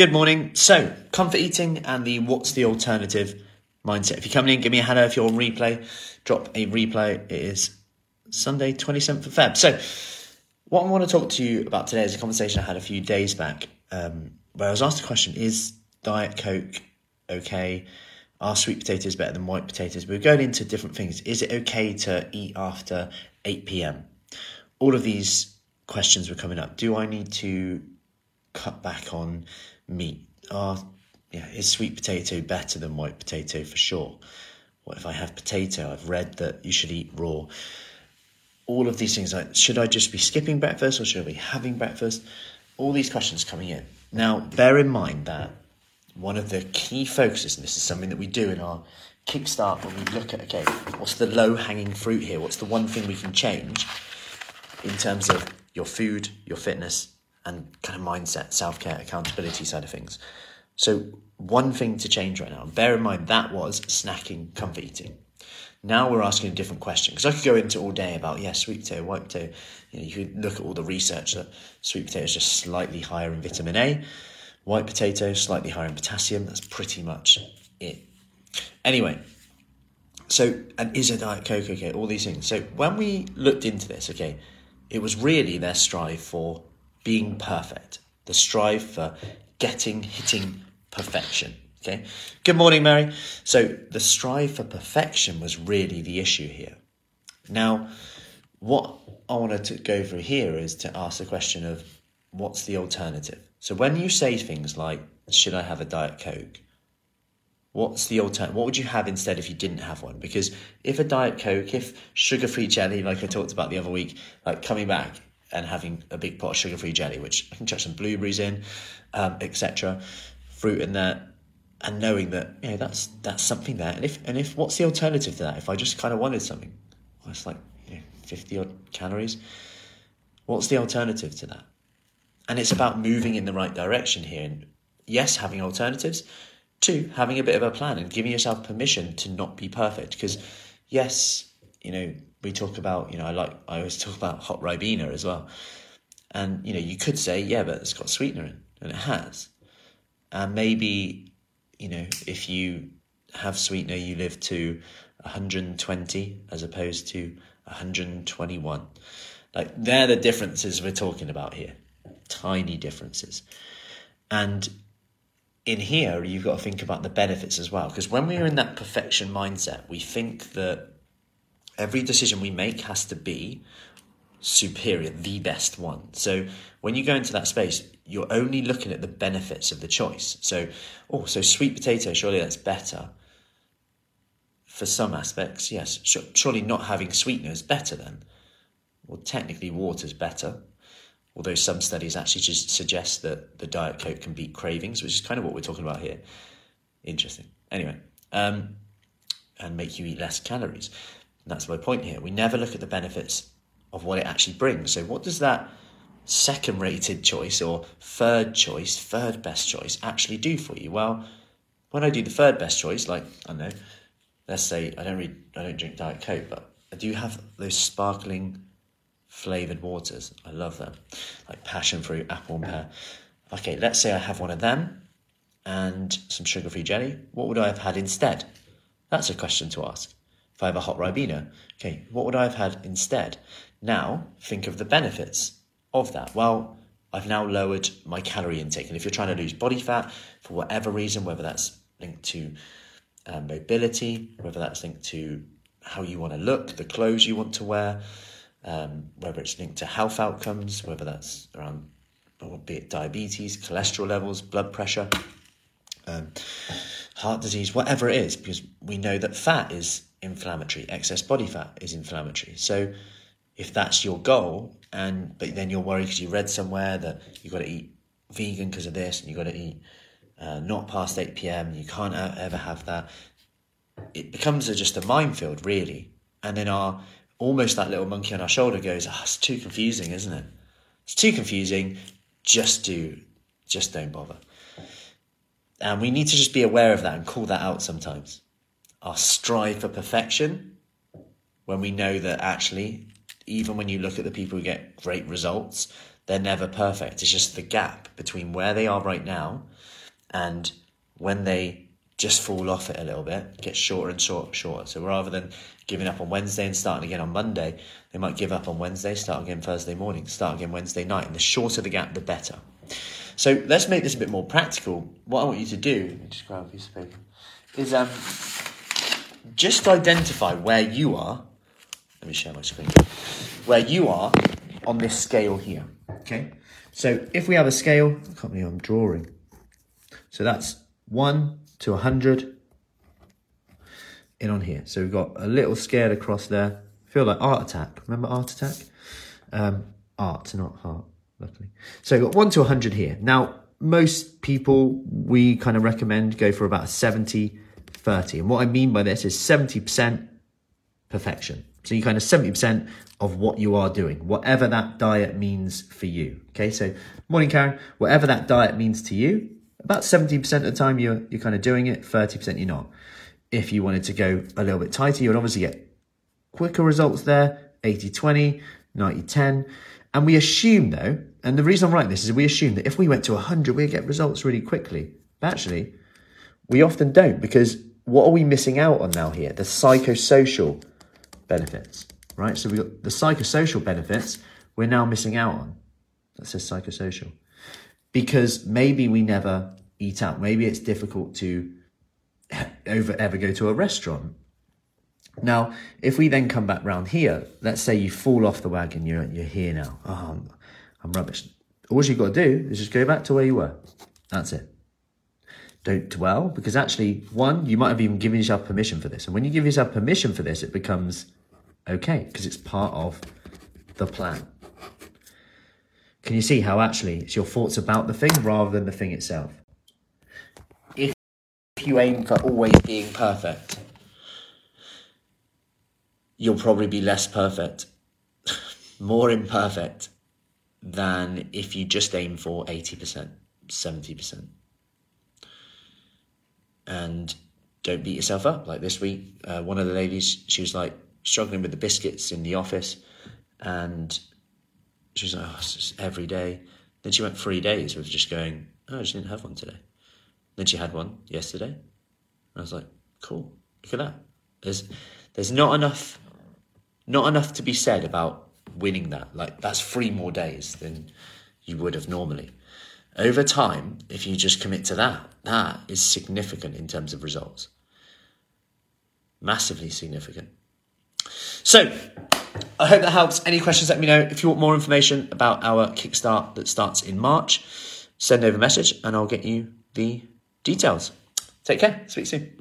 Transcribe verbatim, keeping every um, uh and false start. Good morning. So, comfort eating and the what's the alternative mindset. If you're coming in, give me a hello. If you're on replay, drop a replay. It is Sunday, twenty-seventh of February. So, what I want to talk to you about today is a conversation I had a few days back um, where I was asked the question, is Diet Coke okay? Are sweet potatoes better than white potatoes? We were going into different things. Is it okay to eat after eight p.m? All of these questions were coming up. Do I need to cut back on meat? Are, yeah, is sweet potato better than white potato for sure? What if I have potato? I've read that you should eat raw. All of these things, like, should I just be skipping breakfast or should I be having breakfast? All these questions coming in. Now, bear in mind that one of the key focuses, and this is something that we do in our Kickstart when we look at, okay, what's the low-hanging fruit here? What's the one thing we can change in terms of your food, your fitness, and kind of mindset, self-care, accountability side of things. So one thing to change right now, and bear in mind that was snacking, comfort eating. Now we're asking a different question, because I could go into all day about, yeah, sweet potato, white potato. You know, you could look at all the research that sweet potato is just slightly higher in vitamin A, white potato slightly higher in potassium. That's pretty much it. Anyway, so, and is a Diet Coke okay? All these things. So when we looked into this, okay, it was really their strive for being perfect, the strive for getting, hitting perfection, okay? Good morning, Mary. So the strive for perfection was really the issue here. Now, what I wanted to go through here is to ask the question of, what's the alternative? So when you say things like, should I have a Diet Coke? What's the alternative? What would you have instead if you didn't have one? Because if a Diet Coke, if sugar-free jelly, like I talked about the other week, like coming back, and having a big pot of sugar-free jelly, which I can chuck some blueberries in, um, et cetera, fruit in there, and knowing that, you know, that's that's something there. And if and if what's the alternative to that? If I just kind of wanted something, well, it's like, you know, fifty-odd calories. What's the alternative to that? And it's about moving in the right direction here. And yes, having alternatives. Two, having a bit of a plan and giving yourself permission to not be perfect. Because yes, you know, we talk about, you know, I like, I always talk about hot Ribena as well. And, you know, you could say, yeah, but it's got sweetener in, and it has. And maybe, you know, if you have sweetener, you live to one hundred twenty as opposed to one hundred twenty-one. Like, they're the differences we're talking about here. Tiny differences. And in here, you've got to think about the benefits as well. Because when we're in that perfection mindset, we think that every decision we make has to be superior, the best one. So when you go into that space, you're only looking at the benefits of the choice. So, oh, so sweet potato, surely that's better. For some aspects, yes. Surely not having sweetener is better then. Well, technically water's better. Although some studies actually just suggest that the Diet Coke can beat cravings, which is kind of what we're talking about here. Interesting. Anyway, um, and make you eat less calories. That's my point here. We never look at the benefits of what it actually brings. So what does that second rated choice or third choice, third best choice actually do for you? Well, when I do the third best choice, like, I don't know, let's say I don't really, I don't drink Diet Coke, but I do have those sparkling flavoured waters. I love them. Like passion fruit, apple and pear. Okay, let's say I have one of them and some sugar-free jelly. What would I have had instead? That's a question to ask. If I have a hot Ribena, okay, what would I have had instead? Now, think of the benefits of that. Well, I've now lowered my calorie intake. And if you're trying to lose body fat for whatever reason, whether that's linked to uh, mobility, whether that's linked to how you want to look, the clothes you want to wear, um, whether it's linked to health outcomes, whether that's around, or be it diabetes, cholesterol levels, blood pressure, um, heart disease, whatever it is, because we know that fat is inflammatory, excess body fat is inflammatory. So if that's your goal, and but then you're worried because you read somewhere that you've got to eat vegan because of this, and you've got to eat uh, not past eight p.m, you can't ever have that, it becomes a, just a minefield really. And then our almost that little monkey on our shoulder goes, oh, it's too confusing, isn't it? It's too confusing, just do just don't bother. And we need to just be aware of that and call that out sometimes. Our strive for perfection, when we know that actually, even when you look at the people who get great results, they're never perfect. It's just the gap between where they are right now and when they just fall off it a little bit, it gets shorter and shorter and shorter. So rather than giving up on Wednesday and starting again on Monday, they might give up on Wednesday, start again Thursday morning, start again Wednesday night. And the shorter the gap, the better. So let's make this a bit more practical. What I want you to do, just grab a piece of paper, is um, just identify where you are. Let me share my screen. Where you are on this scale here, okay? So if we have a scale, I can't believe I'm drawing. So that's one to one hundred in on here. So we've got a little scared across there. Feel like art attack. Remember art attack? Um, art, not heart, luckily. So we've got one to one hundred here. Now, most people, we kind of recommend go for about a seventy thirty. And what I mean by this is seventy percent perfection. So you kind of seventy percent of what you are doing, whatever that diet means for you. Okay, so morning, Karen, whatever that diet means to you, about seventy percent of the time you're, you're kind of doing it, thirty percent you're not. If you wanted to go a little bit tighter, you would obviously get quicker results there, eighty twenty, ninety ten. And we assume though, and the reason I'm writing this is we assume that if we went to one hundred, we'd get results really quickly. But actually, we often don't, because what are we missing out on now here? The psychosocial benefits, right? So we got the psychosocial benefits we're now missing out on. That says psychosocial. Because maybe we never eat out. Maybe it's difficult to over ever go to a restaurant. Now, if we then come back round here, let's say you fall off the wagon, you're, you're here now. Oh, I'm, I'm rubbish. All you've got to do is just go back to where you were. That's it. Don't dwell, because actually, one, you might have even given yourself permission for this. And when you give yourself permission for this, it becomes okay, because it's part of the plan. Can you see how actually it's your thoughts about the thing rather than the thing itself? If you aim for always being perfect, you'll probably be less perfect, more imperfect, than if you just aim for eighty percent, seventy percent. And don't beat yourself up. Like this week, uh, one of the ladies, she was like struggling with the biscuits in the office, and she was like, oh, it's just every day. Then she went three days with just going, oh, she didn't have one today. Then she had one yesterday. And I was like, cool, look at that. There's there's not enough not enough to be said about winning that. Like, that's three more days than you would have normally. Over time, if you just commit to that, that is significant in terms of results. Massively significant. So, I hope that helps. Any questions, let me know. If you want more information about our Kickstart that starts in March, send over a message and I'll get you the details. Take care. Speak soon.